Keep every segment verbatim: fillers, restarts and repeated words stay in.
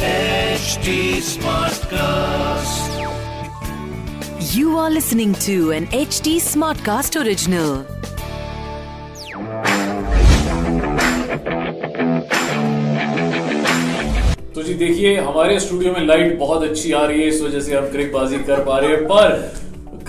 H D Smartcast. You are listening to an H D Smartcast original. तो जी देखिए, हमारे studio में light बहुत अच्छी आ रही है, इस वजह से हम क्रिकबाजी कर पा रहे हैं, पर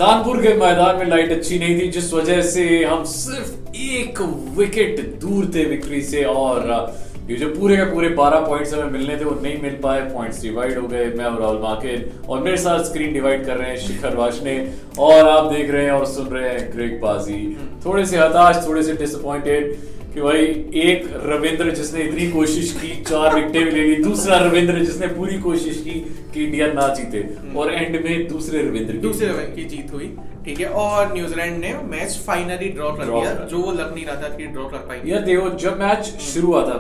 कानपुर के मैदान में लाइट अच्छी नहीं थी, जिस वजह से हम सिर्फ एक विकेट दूर थे विक्ट्री से, और ये जो पूरे के पूरे बारह पॉइंट्स हमें मिलने थे वो नहीं मिल पाए। पॉइंट्स डिवाइड हो गए। मैं और राहुल मार्केट, और मेरे साथ स्क्रीन डिवाइड कर रहे हैं शिखर वाशने, और आप देख रहे हैं और सुन रहे हैं क्रिकबाजी। थोड़े से हताश, थोड़े से डिसअपॉइंटेड कि भाई एक रविंद्र जिसने इतनी कोशिश की, चार विकेटें भी ले ली, दूसरा रविंद्र जिसने पूरी कोशिश की कि इंडिया ना जीते, और एंड में दूसरे रविंद्र दूसरे रविंद्र की जीत हुई। ठीक है, और न्यूजीलैंड ने मैच फाइनली ड्रॉ कर दिया, जो वो लग नहीं रहा था कि ड्रॉ कर पाएंगे। यार देखो, जब मैच शुरू हुआ था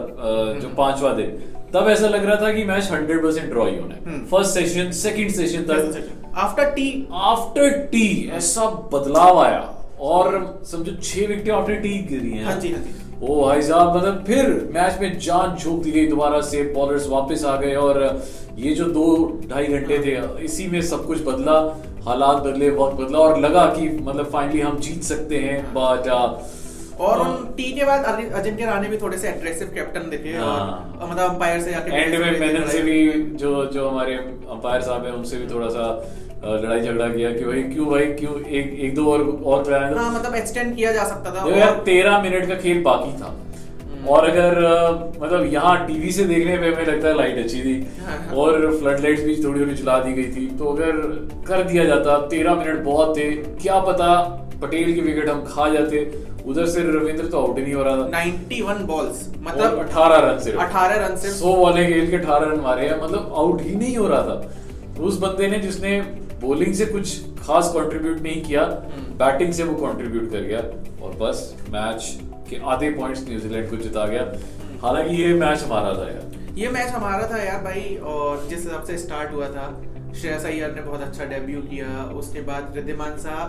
जो पांचवा दिन, तब ऐसा लग रहा था कि मैच हंड्रेड परसेंट ड्रॉ ही होना है। फर्स्ट सेशन, सेकंड सेशन तक आफ्टर टी आफ्टर टी ऐसा बदलाव आया, और समझो छह विकेटें आफ्टर टी गिरी हैं। हां जी, हां जी, ओ भाई साहब, मतलब फिर मैच में जान झोंक दी गई दोबारा से। बॉलर्स वापस आ गए, और ये जो दो ढाई घंटे थे इसी में सब कुछ बदला, हालात बदले, वक्त बदला, और लगा कि मतलब फाइनली हम जीत सकते हैं। बट और उन टी के बाद अजिंक्य रहाणे भी थोड़े से एग्रेसिव कैप्टन दिखे, और मतलब अंपायर से जाके एंड में मैनन से भी, जो जो हमारे अंपायर साहब हैं, उनसे भी थोड़ा सा लड़ाई झगड़ा किया कि भाई क्यों भाई क्यों एक एक दो और और प्लेयर ना, मतलब एक्सटेंड किया जा सकता था। यार तेरह मिनट का खेल बाकी था, और अगर मतलब यहाँ टीवी से देखने पे हमें लगता है लाइट अच्छी थी, और फ्लड लाइट्स भी थोड़ी थोड़ी चला दी गई थी, तो अगर कर दिया जाता, तेरह मिनट बहुत थे, क्या पता पटेल की विकेट हम खा जाते। उधर से रविंद्र तो आउट ही नहीं हो रहा था। इक्यानवे बॉल्स, मतलब अठारह रन से अठारह रन से सौ वाले खेल के अठारह रन मारे हैं, मतलब आउट ही नहीं हो रहा था। उस बंदे ने जिसने बॉलिंग से कुछ खास कंट्रीब्यूट नहीं किया, बैटिंग से वो कंट्रीब्यूट कर गया, और बस मैच के आधे पॉइंट्स न्यूजीलैंड को जिता गया। हालांकि ये मैच हमारा था यार ये मैच हमारा था यार भाई, और जिस हिसाब से स्टार्ट हुआ था, श्रेयस अय्यर ने बहुत अच्छा डेब्यू किया, उसके बाद रिद्धिमान साहा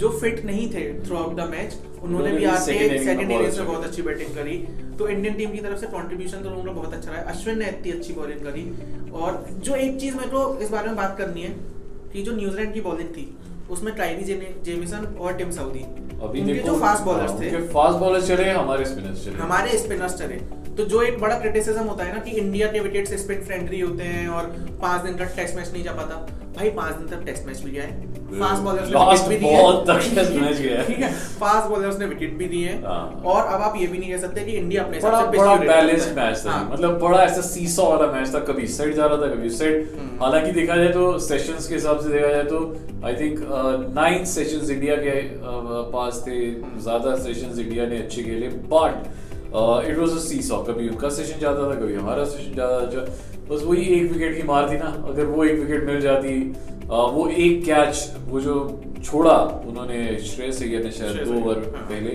जो फिट नहीं थे थ्रू आउट द मैच, उन्होंने भी आते सेकंड इनिंग्स में बहुत अच्छी बैटिंग करी, तो इंडियन टीम की तरफ से कंट्रीब्यूशन तो उनका बहुत अच्छा रहा। अश्विन ने इतनी अच्छी बॉलिंग करी, और जो एक चीज मेरे को इस बारे में बात करनी है कि जो न्यूजीलैंड की बॉलिंग थी उसमें ट्राइवी जेमिसन और टिम साउदी, उनके जो फास्ट बॉलर्स थे, फास्ट बॉलर्स चले, हमारे स्पिनर्स चले हमारे स्पिनर्स चले तो जो एक बड़ा क्रिटिसिज्म होता है ना कि इंडिया के विकेट्स स्पिन फ्रेंडली होते हैं और पांच दिन तक टेस्ट मैच नहीं जा पाता। भाई पांच दिन तक टेस्ट मैच भी गया है, फास्ट बॉलर्स ने फास्ट बॉलर्स ने विकेट भी दिए हैं, और अब आप ये भी नहीं कह सकते कि इंडिया अपने हिसाब से बड़ा बैलेंस्ड मैच था। मतलब बड़ा ऐसा सीसॉ वाला मैच था, कभी इस साइड जा रहा था, कभी उस साइड। हालांकि देखा जाए तो सेशंस के हिसाब से देखा जाए तो I think nine sessions India के पास थे, ज्यादा सेशंस इंडिया ने अच्छे खेले, but it was a seesaw, कभी उनका सेशन ज्यादा था, कभी हमारा सेशन ज्यादा था। बस वही एक विकेट की मार थी ना, अगर वो एक विकेट मिल जाती, वो एक कैच वो जो छोड़ा उन्होंने श्रेयस अय्यर ने शायद दो ओवर पहले,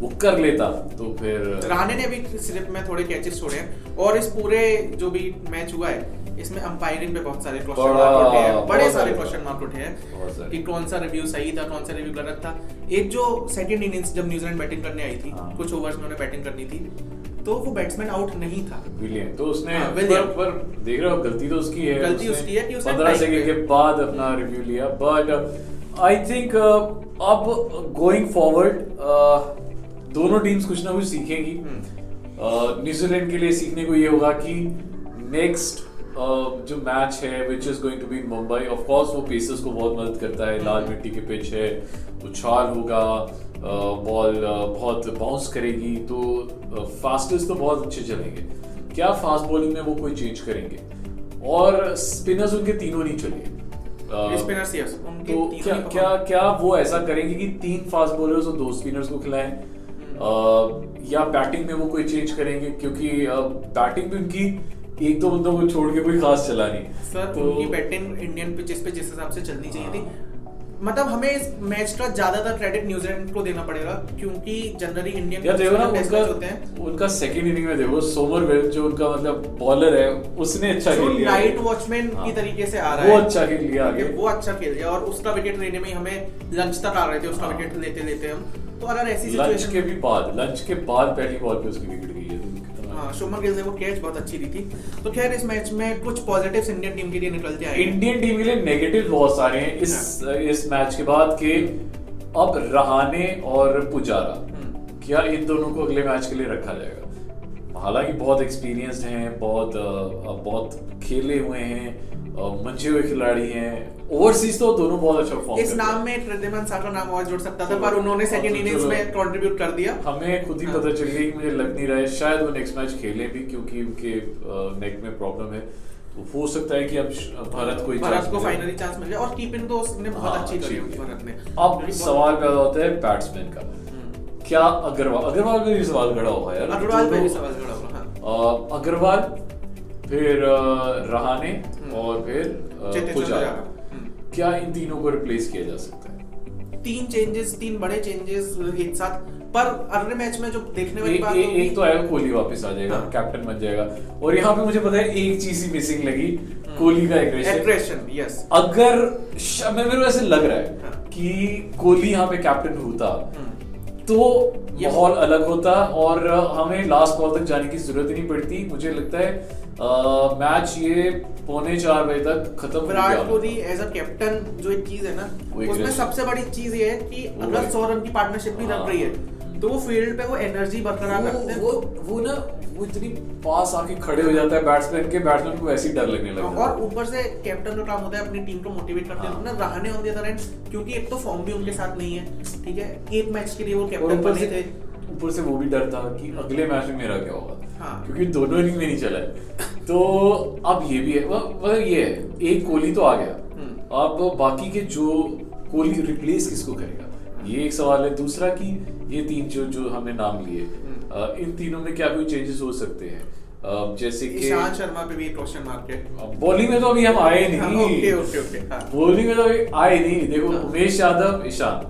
वो कर लेता तो फिर। रहाणे ने भी सिर्फ में थोड़े कैचेस छोड़े हैं, और इस पूरे जो भी मैच हुआ है इसमें अंपायरिंग पे बहुत सारे क्वेश्चन मार्क उठे हैं, बड़े सारे क्वेश्चन मार्क उठे हैं कि कौन सा रिव्यू सही था, कौन सा रिव्यू गलत था। एक जो सेकंड इनिंग्स जब न्यूजीलैंड बैटिंग करने आई थी, कुछ ओवर्स में उन्होंने बैटिंग करनी थी, तो वो बैट्समैन आउट नहीं था, विलियम, तो उसने आ, विलियम। पर, पर देख रहे हो गलती तो उसकी है, गलती उसकी है कि उसने पंद्रह सेकंड के बाद अपना रिव्यू लिया। बट आई थिंक अब गोइंग फॉरवर्ड दोनों टीम्स कुछ ना कुछ सीखेंगी। न्यूजीलैंड के लिए सीखने को ये होगा कि नेक्स्ट Uh, जो मैच है which is going to be Mumbai, of course वो पेसर्स को बहुत मदद करता है, लाल मिट्टी के पिच है, उछाल होगा, बॉल बहुत बाउंस करेगी, तो फास्टेस्ट तो बहुत अच्छे चलेंगे। क्या फास्ट बॉलिंग में वो कोई चेंज करेंगे, और स्पिनर्स उनके तीनों नहीं चलेंगे स्पिनर्स, यस, तो क्या क्या क्या वो ऐसा करेंगे कि तीन फास्ट बॉलर्स और दो स्पिनर्स को खिलाएं, uh, या बैटिंग में वो कोई चेंज करेंगे, क्योंकि बैटिंग में उनकी एक तो बंदों को छोड़ के कोई खास चला नहीं सर, तो उनकी बैटिंग इंडियन पिचेस पे जिस हिसाब से चलनी चाहिए थी। मतलब हमें इस मैच का ज्यादातर क्रेडिट न्यूजीलैंड को देना पड़ेगा, क्योंकि जनरली इंडियन देखो ना उनका होते हैं, उनका सेकंड इनिंग में देखो सोमरवेल जो उनका मतलब बॉलर है उसने अच्छा खेल लिया, नाइट वॉचमैन की तरीके से आ रहा है, वो अच्छा खेल लिया, वो अच्छा खेल लिया, और उसका विकेट लेने में हमें लंच तक आ रहे थे, उसका विकेट लेते लेते हम, तो अगर ऐसी सिचुएशन के भी बाद लंच के बाद पहली बॉल पे उसकी विकेट गई है, हाँ, शुभमन गिल से वो कैच बहुत अच्छी दी थी। तो खैर इस मैच में कुछ पॉजिटिव्स इंडियन टीम के लिए निकल जाए। इंडियन टीम के लिए नेगेटिव बहुत सारे हैं इस इस मैच के बाद के। अब रहाणे और पुजारा, क्या इन दोनों को अगले मैच के लिए रखा जाएगा? हालांकि बहुत एक्सपीरियंस्ड हैं, बहुत बहुत खेले हुए हैं, मंचे हुए खिलाड़ी हैं। ओवरसीज तो दोनों बहुत अच्छा फॉर्म इस नाम में रिद्धिमान साहा का नाम और जुड़ सकता था, पर उन्होंने सेकंड इनिंग्स में कंट्रीब्यूट कर दिया। हमें खुद ही पता चल गया कि मुझे लग नहीं रहा है शायद वो नेक्स्ट मैच खेलें भी, क्योंकि उनके नेक में प्रॉब्लम है। हो सकता है कि अब भारत को भारत को फाइनली चांस मिल जाए और कीपिंग तो उसने बहुत अच्छी करी भारत ने। अब सवाल पैदा होता है बैट्समैन का, क्या अग्रवाल अग्रवाल पे भी सवाल खड़ा हुआ यार, अग्रवाल पे भी सवाल खड़ा हुआ। अग्रवाल, फिर रहाणे और फिर पुजारा, क्या इन तीनों को रिप्लेस किया जा सकता है? तीन चेंजेस, तीन बड़े चेंजेस एक साथ। पर अगले मैच में जो देखने वाली बात होगी, एक तो आएगा कोहली वापस आ जाएगा, कैप्टन बन जाएगा। और यहाँ पे मुझे पता है एक चीज ही मिसिंग लगी, कोहली का एग्रेशन। यस, अगर मेरे को ऐसे लग रहा है कि कोहली यहाँ पे कैप्टन होता तो माहौल अलग होता और हमें लास्ट बॉल तक जाने की जरूरत नहीं पड़ती। मुझे लगता है आ, मैच ये पौने चार बजे तक खत्म। Virat Kohli as a captain जो एक चीज है ना, उसमें सबसे बड़ी चीज ये है कि अगर सौ रन की पार्टनरशिप भी लग रही है तो वो फील्ड पे वो एनर्जी बरकरार रखते हैं। वो वो ना वो इतनी पास आके खड़े हो जाता है बैट्समैन के, बैट्समैन को ऐसे ही डर लगने लगता है। और ऊपर से कैप्टन का काम होता है अपनी टीम को मोटिवेट करते हैं ना। Rahane on the other end, क्योंकि एक तो फॉर्म भी उनके साथ नहीं है, ठीक है, एक मैच के लिए वो कैप्टन बने थे। ऊपर से वो भी डर था कि अगले मैच में मेरा क्या होगा, हाँ। क्योंकि दोनों इनिंग में नहीं चला है। तो अब ये भी है, मतलब ये है, एक कोहली तो आ गया, अब बाकी के जो कोहली रिप्लेस किसको करेगा, ये एक सवाल है। दूसरा कि ये तीन जो जो हमने नाम लिए, इन तीनों में क्या कोई चेंजेस हो सकते हैं? जैसे कि ईशान शर्मा पे भी क्वेश्चन मार्क है। बॉलिंग में तो अभी हम आए नहीं, ओके ओके ओके, बॉलिंग में तो अभी आए नहीं। देखो उमेश यादव, ईशान,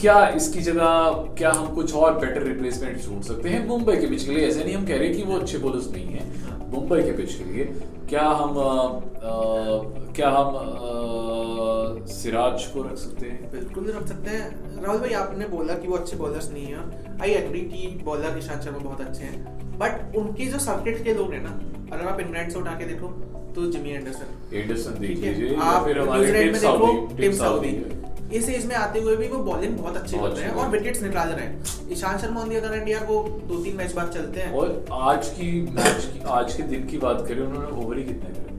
क्या इसकी जगह क्या हम कुछ और बेटर रिप्लेसमेंट ढूंढ सकते हैं मुंबई के पिच के लिए? ऐसे नहीं हम कह रहे कि वो अच्छे बॉलर्स नहीं है, मुंबई के पिच के लिए क्या हम क्या हम सिराज को रख सकते हैं? बिल्कुल रख सकते हैं। राहुल भाई, आपने बोला कि वो अच्छे बॉलर्स नहीं है, आई एग्री कि बॉलर ईशान शर्मा बहुत अच्छे हैं, बट उनके जो सर्किट के लोग हैं ना, अगर आप इंग्लैंड से उठा के देखो तो जिमी एंडरसन एंडरसन देख लीजिए, आप न्यूजीलैंड में देखो टिम साउदी, इस एज में आते हुए भी वो बॉलिंग बहुत अच्छी कर रहे हैं और विकेट्स निकाल रहे हैं। Ishan Sharma on the other hand, यार वो दो तीन मैच बाद चलते हैं। और आज की मैच की आज के दिन की बात करें, उन्होंने ओवर ही कितने करे,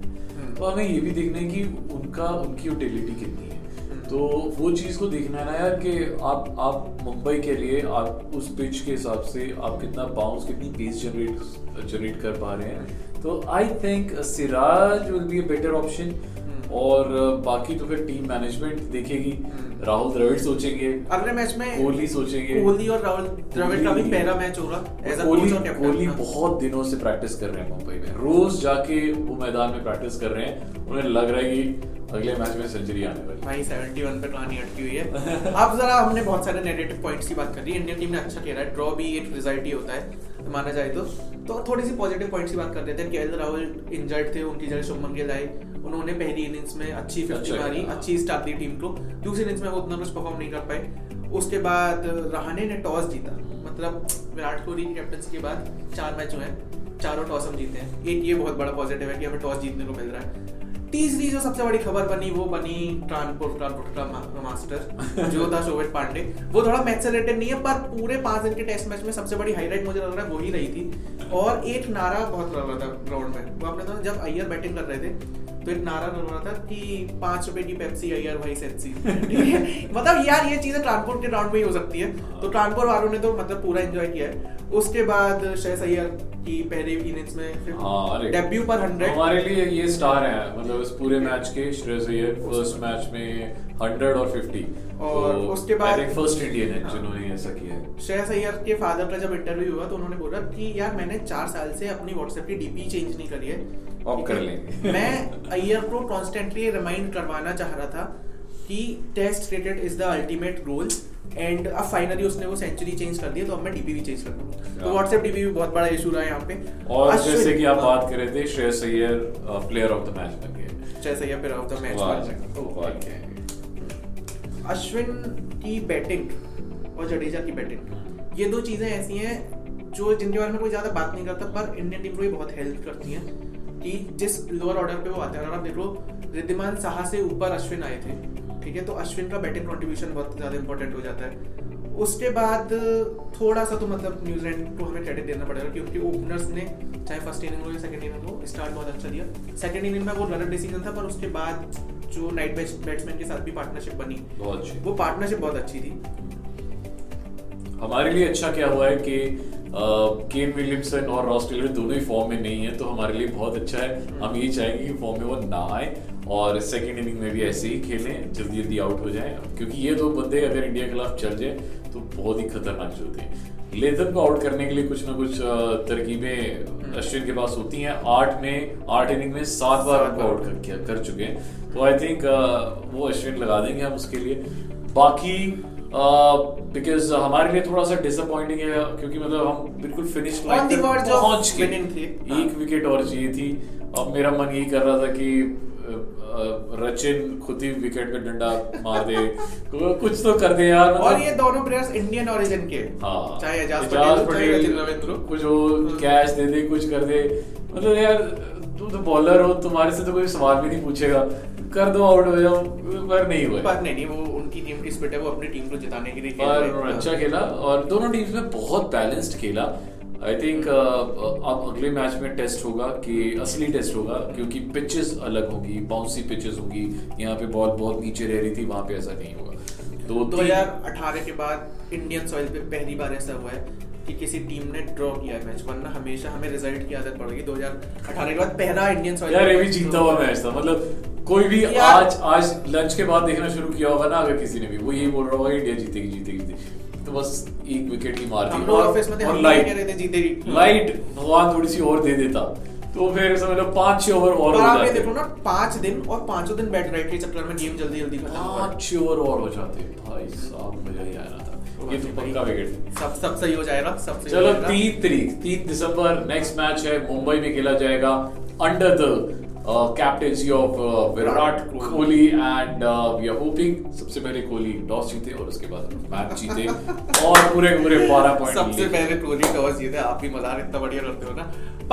तो हमें ये भी देखना है कि उनका उनकी यूटिलिटी कितनी है। तो वो चीज़ को देखना है ना यार कि आप आप मुंबई के लिए आप उस पिच के हिसाब से आप कितना बाउंस, कितनी पेस जनरेट जनरेट कर पा रहे हैं। तो I think Siraj will be a better option. और बाकी तो फिर टीम मैनेजमेंट देखेगी, राहुल द्रविड़ सोचेंगे अगले मैच में, कोहली सोचेंगे। कोहली और राहुल द्रविड़ का भी पहला मैच होगा। कोहली बहुत दिनों से प्रैक्टिस कर रहे हैं मुंबई में, रोज जाके वो मैदान में प्रैक्टिस कर रहे हैं। उन्हें लग रहा है कि अगले मैच में सेंचुरी आने वाली। भाई इकहत्तर पे कहानी अटकी हुई है। अब जरा हमने बहुत सारे नेगेटिव पॉइंट्स की बात कर दी। इंडियन टीम ने अच्छा खेला है, ड्रॉ भी एक रिजल्ट ही होता है माना जाए तो। तो थोड़ी सी पॉजिटिव पॉइंट्स की बात कर लेते हैं। केएल राहुल इंजर्ड थे, उनकी जगह शुभमन गिल आए, उन्होंने पहली इनिंग्स में अच्छी फिफ्टी मारी, अच्छी स्टार्ट दी टीम को। दूसरी इनिंग्स में वो उतना कुछ परफॉर्म नहीं कर पाए। उसके बाद रहाणे ने टॉस जीता, मतलब विराट कोहली की कैप्टनसी के बाद चार मैच हुए हैं, चारों टॉस हम जीते हैं। एक ये बहुत बड़ा पॉजिटिव है कि हमें टॉस जीतने को मिल रहा है। तीसरी जो सबसे बड़ी खबर बनी वो बनी ट्रांसपोर्ट ट्रांसपोर्ट का मा, मास्टर जो था शोभित पांडे, वो थोड़ा मैच से रिलेटेड नहीं है, पर पूरे पांच दिन के टेस्ट मैच में सबसे बड़ी हाईलाइट मुझे लग रहा है वो ही रही थी। और एक नारा बहुत लग रहा था ग्राउंड में, वो आपने तो जब अय्यर बैटिंग कर रहे थे तो एक नारा लग रहा था कि पाँच रुपए की पेप्सी अय्यर भाई सेप्सी। मतलब यार ये चीजें ट्रांसपोर्ट के ग्राउंड में ही हो सकती है। तो ट्रांसपोर्ट वालों ने तो मतलब पूरा एंजॉय किया है। उसके बाद श्रेयस अय्यर की पहले इनिंग्स में डेब्यू पर हंड्रेड, हमारे लिए ये स्टार है, मतलब इस पूरे मैच के श्रेयस अय्यर फर्स्ट मैच में हंड्रेड और फिफ्टी, और उसके बाद फर्स्ट इंडियन है जिन्होंने ऐसा किया है। श्रेयस अय्यर के फादर का जब इंटरव्यू हुआ तो उन्होंने बोला कि यार मैंने चार साल से अपनी व्हाट्सएप की डीपी चेंज नहीं करी है, ऑफ कर लेंगे। मैं अय्यर को कॉन्स्टेंटली रिमाइंड करवाना चाह रहा था कि test cricket is the ultimate goal. And अब फाइनली उसने वो सेंचुरी चेंज कर दिया, तो अब मैं डीपी भी चेंज कर दूंगा। तो व्हाट्सएप डीपी भी बहुत बड़ा इशू रहा है यहाँ पे। और जैसे कि आप बात कर रहे थे, Shreyas Iyer player of the match बन गए, Shreyas Iyer player of the match बन गए। अश्विन की बैटिंग और जडेजा की बैटिंग, ये दो चीजें ऐसी हैं जो जिनके बारे में कोई ज़्यादा बात नहीं करता, पर इंडियन टीम को ये बहुत हेल्प करती है कि जिस लोअर ऑर्डर पे वो आते हैं। और आप देख लो, रिद्धिमान साहा से ऊपर अश्विन आए थे, ठीक है, तो अश्विन का बैटिंग कॉन्ट्रीब्यूशन बहुत ज़्यादा इंपॉर्टेंट हो जाता है। उसके बाद थोड़ा सा तो मतलब न्यूजीलैंड को हमें क्रेडिट देना पड़ेगा क्योंकि ओपनर्स ने चाहे फर्स्ट इनिंग हो या सेकंड इनिंग हो, स्टार्ट बहुत अच्छा दिया। सेकंड इनिंग में वो रनर डिसीजन था, पर उसके बाद जो नाइट बैट्समैन के साथ भी पार्टनरशिप बनी, वो पार्टनरशिप बहुत अच्छी थी। हमारे लिए अच्छा क्या हुआ है कि केन विलियमसन और रॉस टेलर दोनों ही फॉर्म में नहीं है, तो हमारे लिए बहुत अच्छा है। हम यही चाहेंगे कि फॉर्म में वो ना आए और सेकेंड इनिंग में भी ऐसे ही खेलें, जल्दी जल्दी आउट हो जाएं, क्योंकि ये दो बंदे अगर इंडिया के खिलाफ चल जाए तो बहुत ही खतरनाक होते हैं। लेथम को आउट करने के लिए कुछ ना कुछ तरकीबें अश्विन के पास होती हैं। आठ में आठ इनिंग में सात बार उनको आउट कर, कर चुके हैं, तो आई थिंक वो अश्विन लगा देंगे हम उसके लिए। बाकी बिकॉज uh, हमारे लिए थोड़ा सा डिसअपॉइंटिंग है क्योंकि मतलब हम बिल्कुल फिनिश लाइन तक पहुंच के एक विकेट और चाहिए थी। अब मेरा मन यही कर रहा था कि रचिन खुद ही विकेट पे डंडा मार दे, कुछ तो कर दे यार। और ये दोनों प्लेयर्स इंडियन ओरिजिन के, हाँ, चाहे एजाज पटेल कुछ हो, कैच दे दे, कुछ कर दे। मतलब यार तुम तो बॉलर हो, तुम्हारे से तो कोई सवाल भी नहीं पूछेगा, कर दो आउट हो जाओ, पर नहीं हुआ। पर नहीं, वो उनकी टीम की स्पिरिट है, वो अपनी टीम को जिताने के लिए खेल अच्छा खेला और दोनों टीम्स में बहुत बैलेंस्ड खेला। आई थिंक अब अगले मैच में टेस्ट होगा कि असली टेस्ट होगा, क्योंकि पिचेस अलग होगी, बाउंसी पिचेस होगी, यहाँ पे बॉल बहुत नीचे रह रही थी, वहाँ पे ऐसा नहीं होगा। तो दो हजार अठारह के बाद इंडियन सॉइल पे पहली बार ऐसा हुआ है कि किसी टीम ने ड्रॉ किया है मैच, वरना हमेशा हमें रिजल्ट की आदत पड़ेगी। दो हजार अठारह के बाद पहला इंडियन सॉइल यार ये भी जीता हुआ मैच था। मतलब कोई भी आज आज लंच के बाद देखना शुरू किया होगा ना, अगर किसी ने भी वो यही बोल रहा होगा इंडिया जीतेगी जीतेगी जीतेगी, तो बस एक विकेट की मार थी और लाइट लाइट भगवान थोड़ी सी और दे देता तो फिर समझ लो पांच छह ओवर और हो जाते। देखो ना, पांच दिन और पांचों दिन बैट राइट के चक्कर में गेम जल्दी जल्दी खत्म हो पांच छह ओवर और हो जाते। भाई साहब मजा ही आ रहा था। सब सब सही हो जाएगा, सब सही। चलो तीन तारीख तीन दिसंबर नेक्स्ट मैच है, मुंबई में खेला जाएगा under the captaincy of Virat Kohli and we are hoping सबसे पहले कोहली टॉस जीते और उसके बाद मैच जीते और पूरे पूरे बारह पॉइंट सबसे पहले कोहली टॉस जीते। आप भी मजा इतना बढ़िया करते हो ना।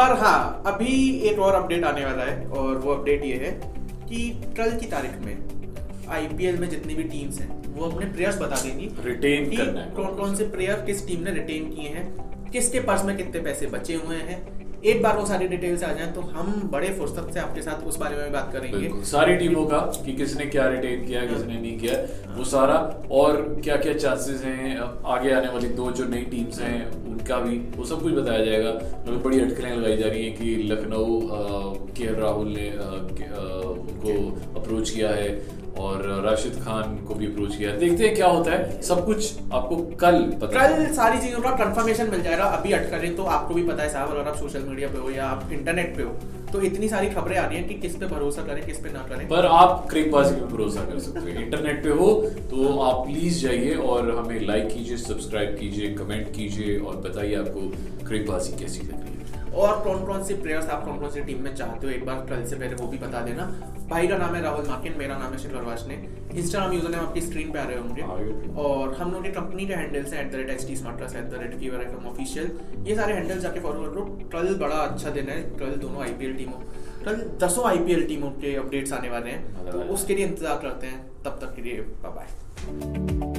पर हाँ, अभी एक और अपडेट आने वाला है और वो अपडेट ये है कि कल की तारीख में आईपीएल में जितनी भी टीम्स हैं वो अपने प्लेयर्स बता देंगी रिटेन करना है, कौन कौन से प्लेयर किस टीम ने रिटेन किए हैं, किसके पर्स में कितने पैसे बचे हुए हैं। एक बार वो सारी डिटेल्स आ जाए तो हम बड़े फुर्सत से आपके साथ उस बारे में भी बात करेंगे, सारी टीमों का कि किसने क्या रिटेन किया, किसने नहीं किया, वो सारा और क्या क्या चांसेस हैं, आगे आने वाली दो जो नई टीम्स हैं उनका भी वो सब कुछ बताया जाएगा। तो बड़ी अटकलें लगाई जा रही हैं कि लखनऊ के राहुल ने उनको अप्रोच किया है और राशिद खान को भी अप्रोच किया। देखते हैं क्या होता है, सब कुछ आपको कल पता कल सारी चीजों का कंफर्मेशन मिल जाएगा। अभी अटकलें तो आपको भी पता है साहब, अगर आप सोशल मीडिया पे हो या आप इंटरनेट पे हो तो इतनी सारी खबरें आ रही हैं कि किस पे भरोसा करें किस पे ना करें, पर आप क्रिकबाजी पे भरोसा कर सकते हैं। इंटरनेट पे हो तो आप प्लीज जाइए और हमें लाइक कीजिए, सब्सक्राइब कीजिए, कमेंट कीजिए और बताइए आपको क्रिकबाजी कैसी लग रही है और कौन कौन से प्लेयर्स आप कौन कौन सी टीम में चाहते हो। एक बार कल से पहले वो भी बता देना। भाई का नाम है राहुल माकिन, मेरा नाम है Shikhar Washne. Instagram user name आपकी स्क्रीन पे आ रहे होंगे और हम लोग की कंपनी के हैंडल्स हैं at the rate H D smartcast, at the rate की वर एफ ऑफिशियल, ये सारे हैंडल्स जाके फॉलो कर लो। कल बड़ा अच्छा दिन है, कल दोनों आईपीएल टीमों कल दसों आईपीएल टीमों के अपडेट्स आने वाले हैं, तो उसके लिए इंतजार करते हैं। तब तक के लिए बाय।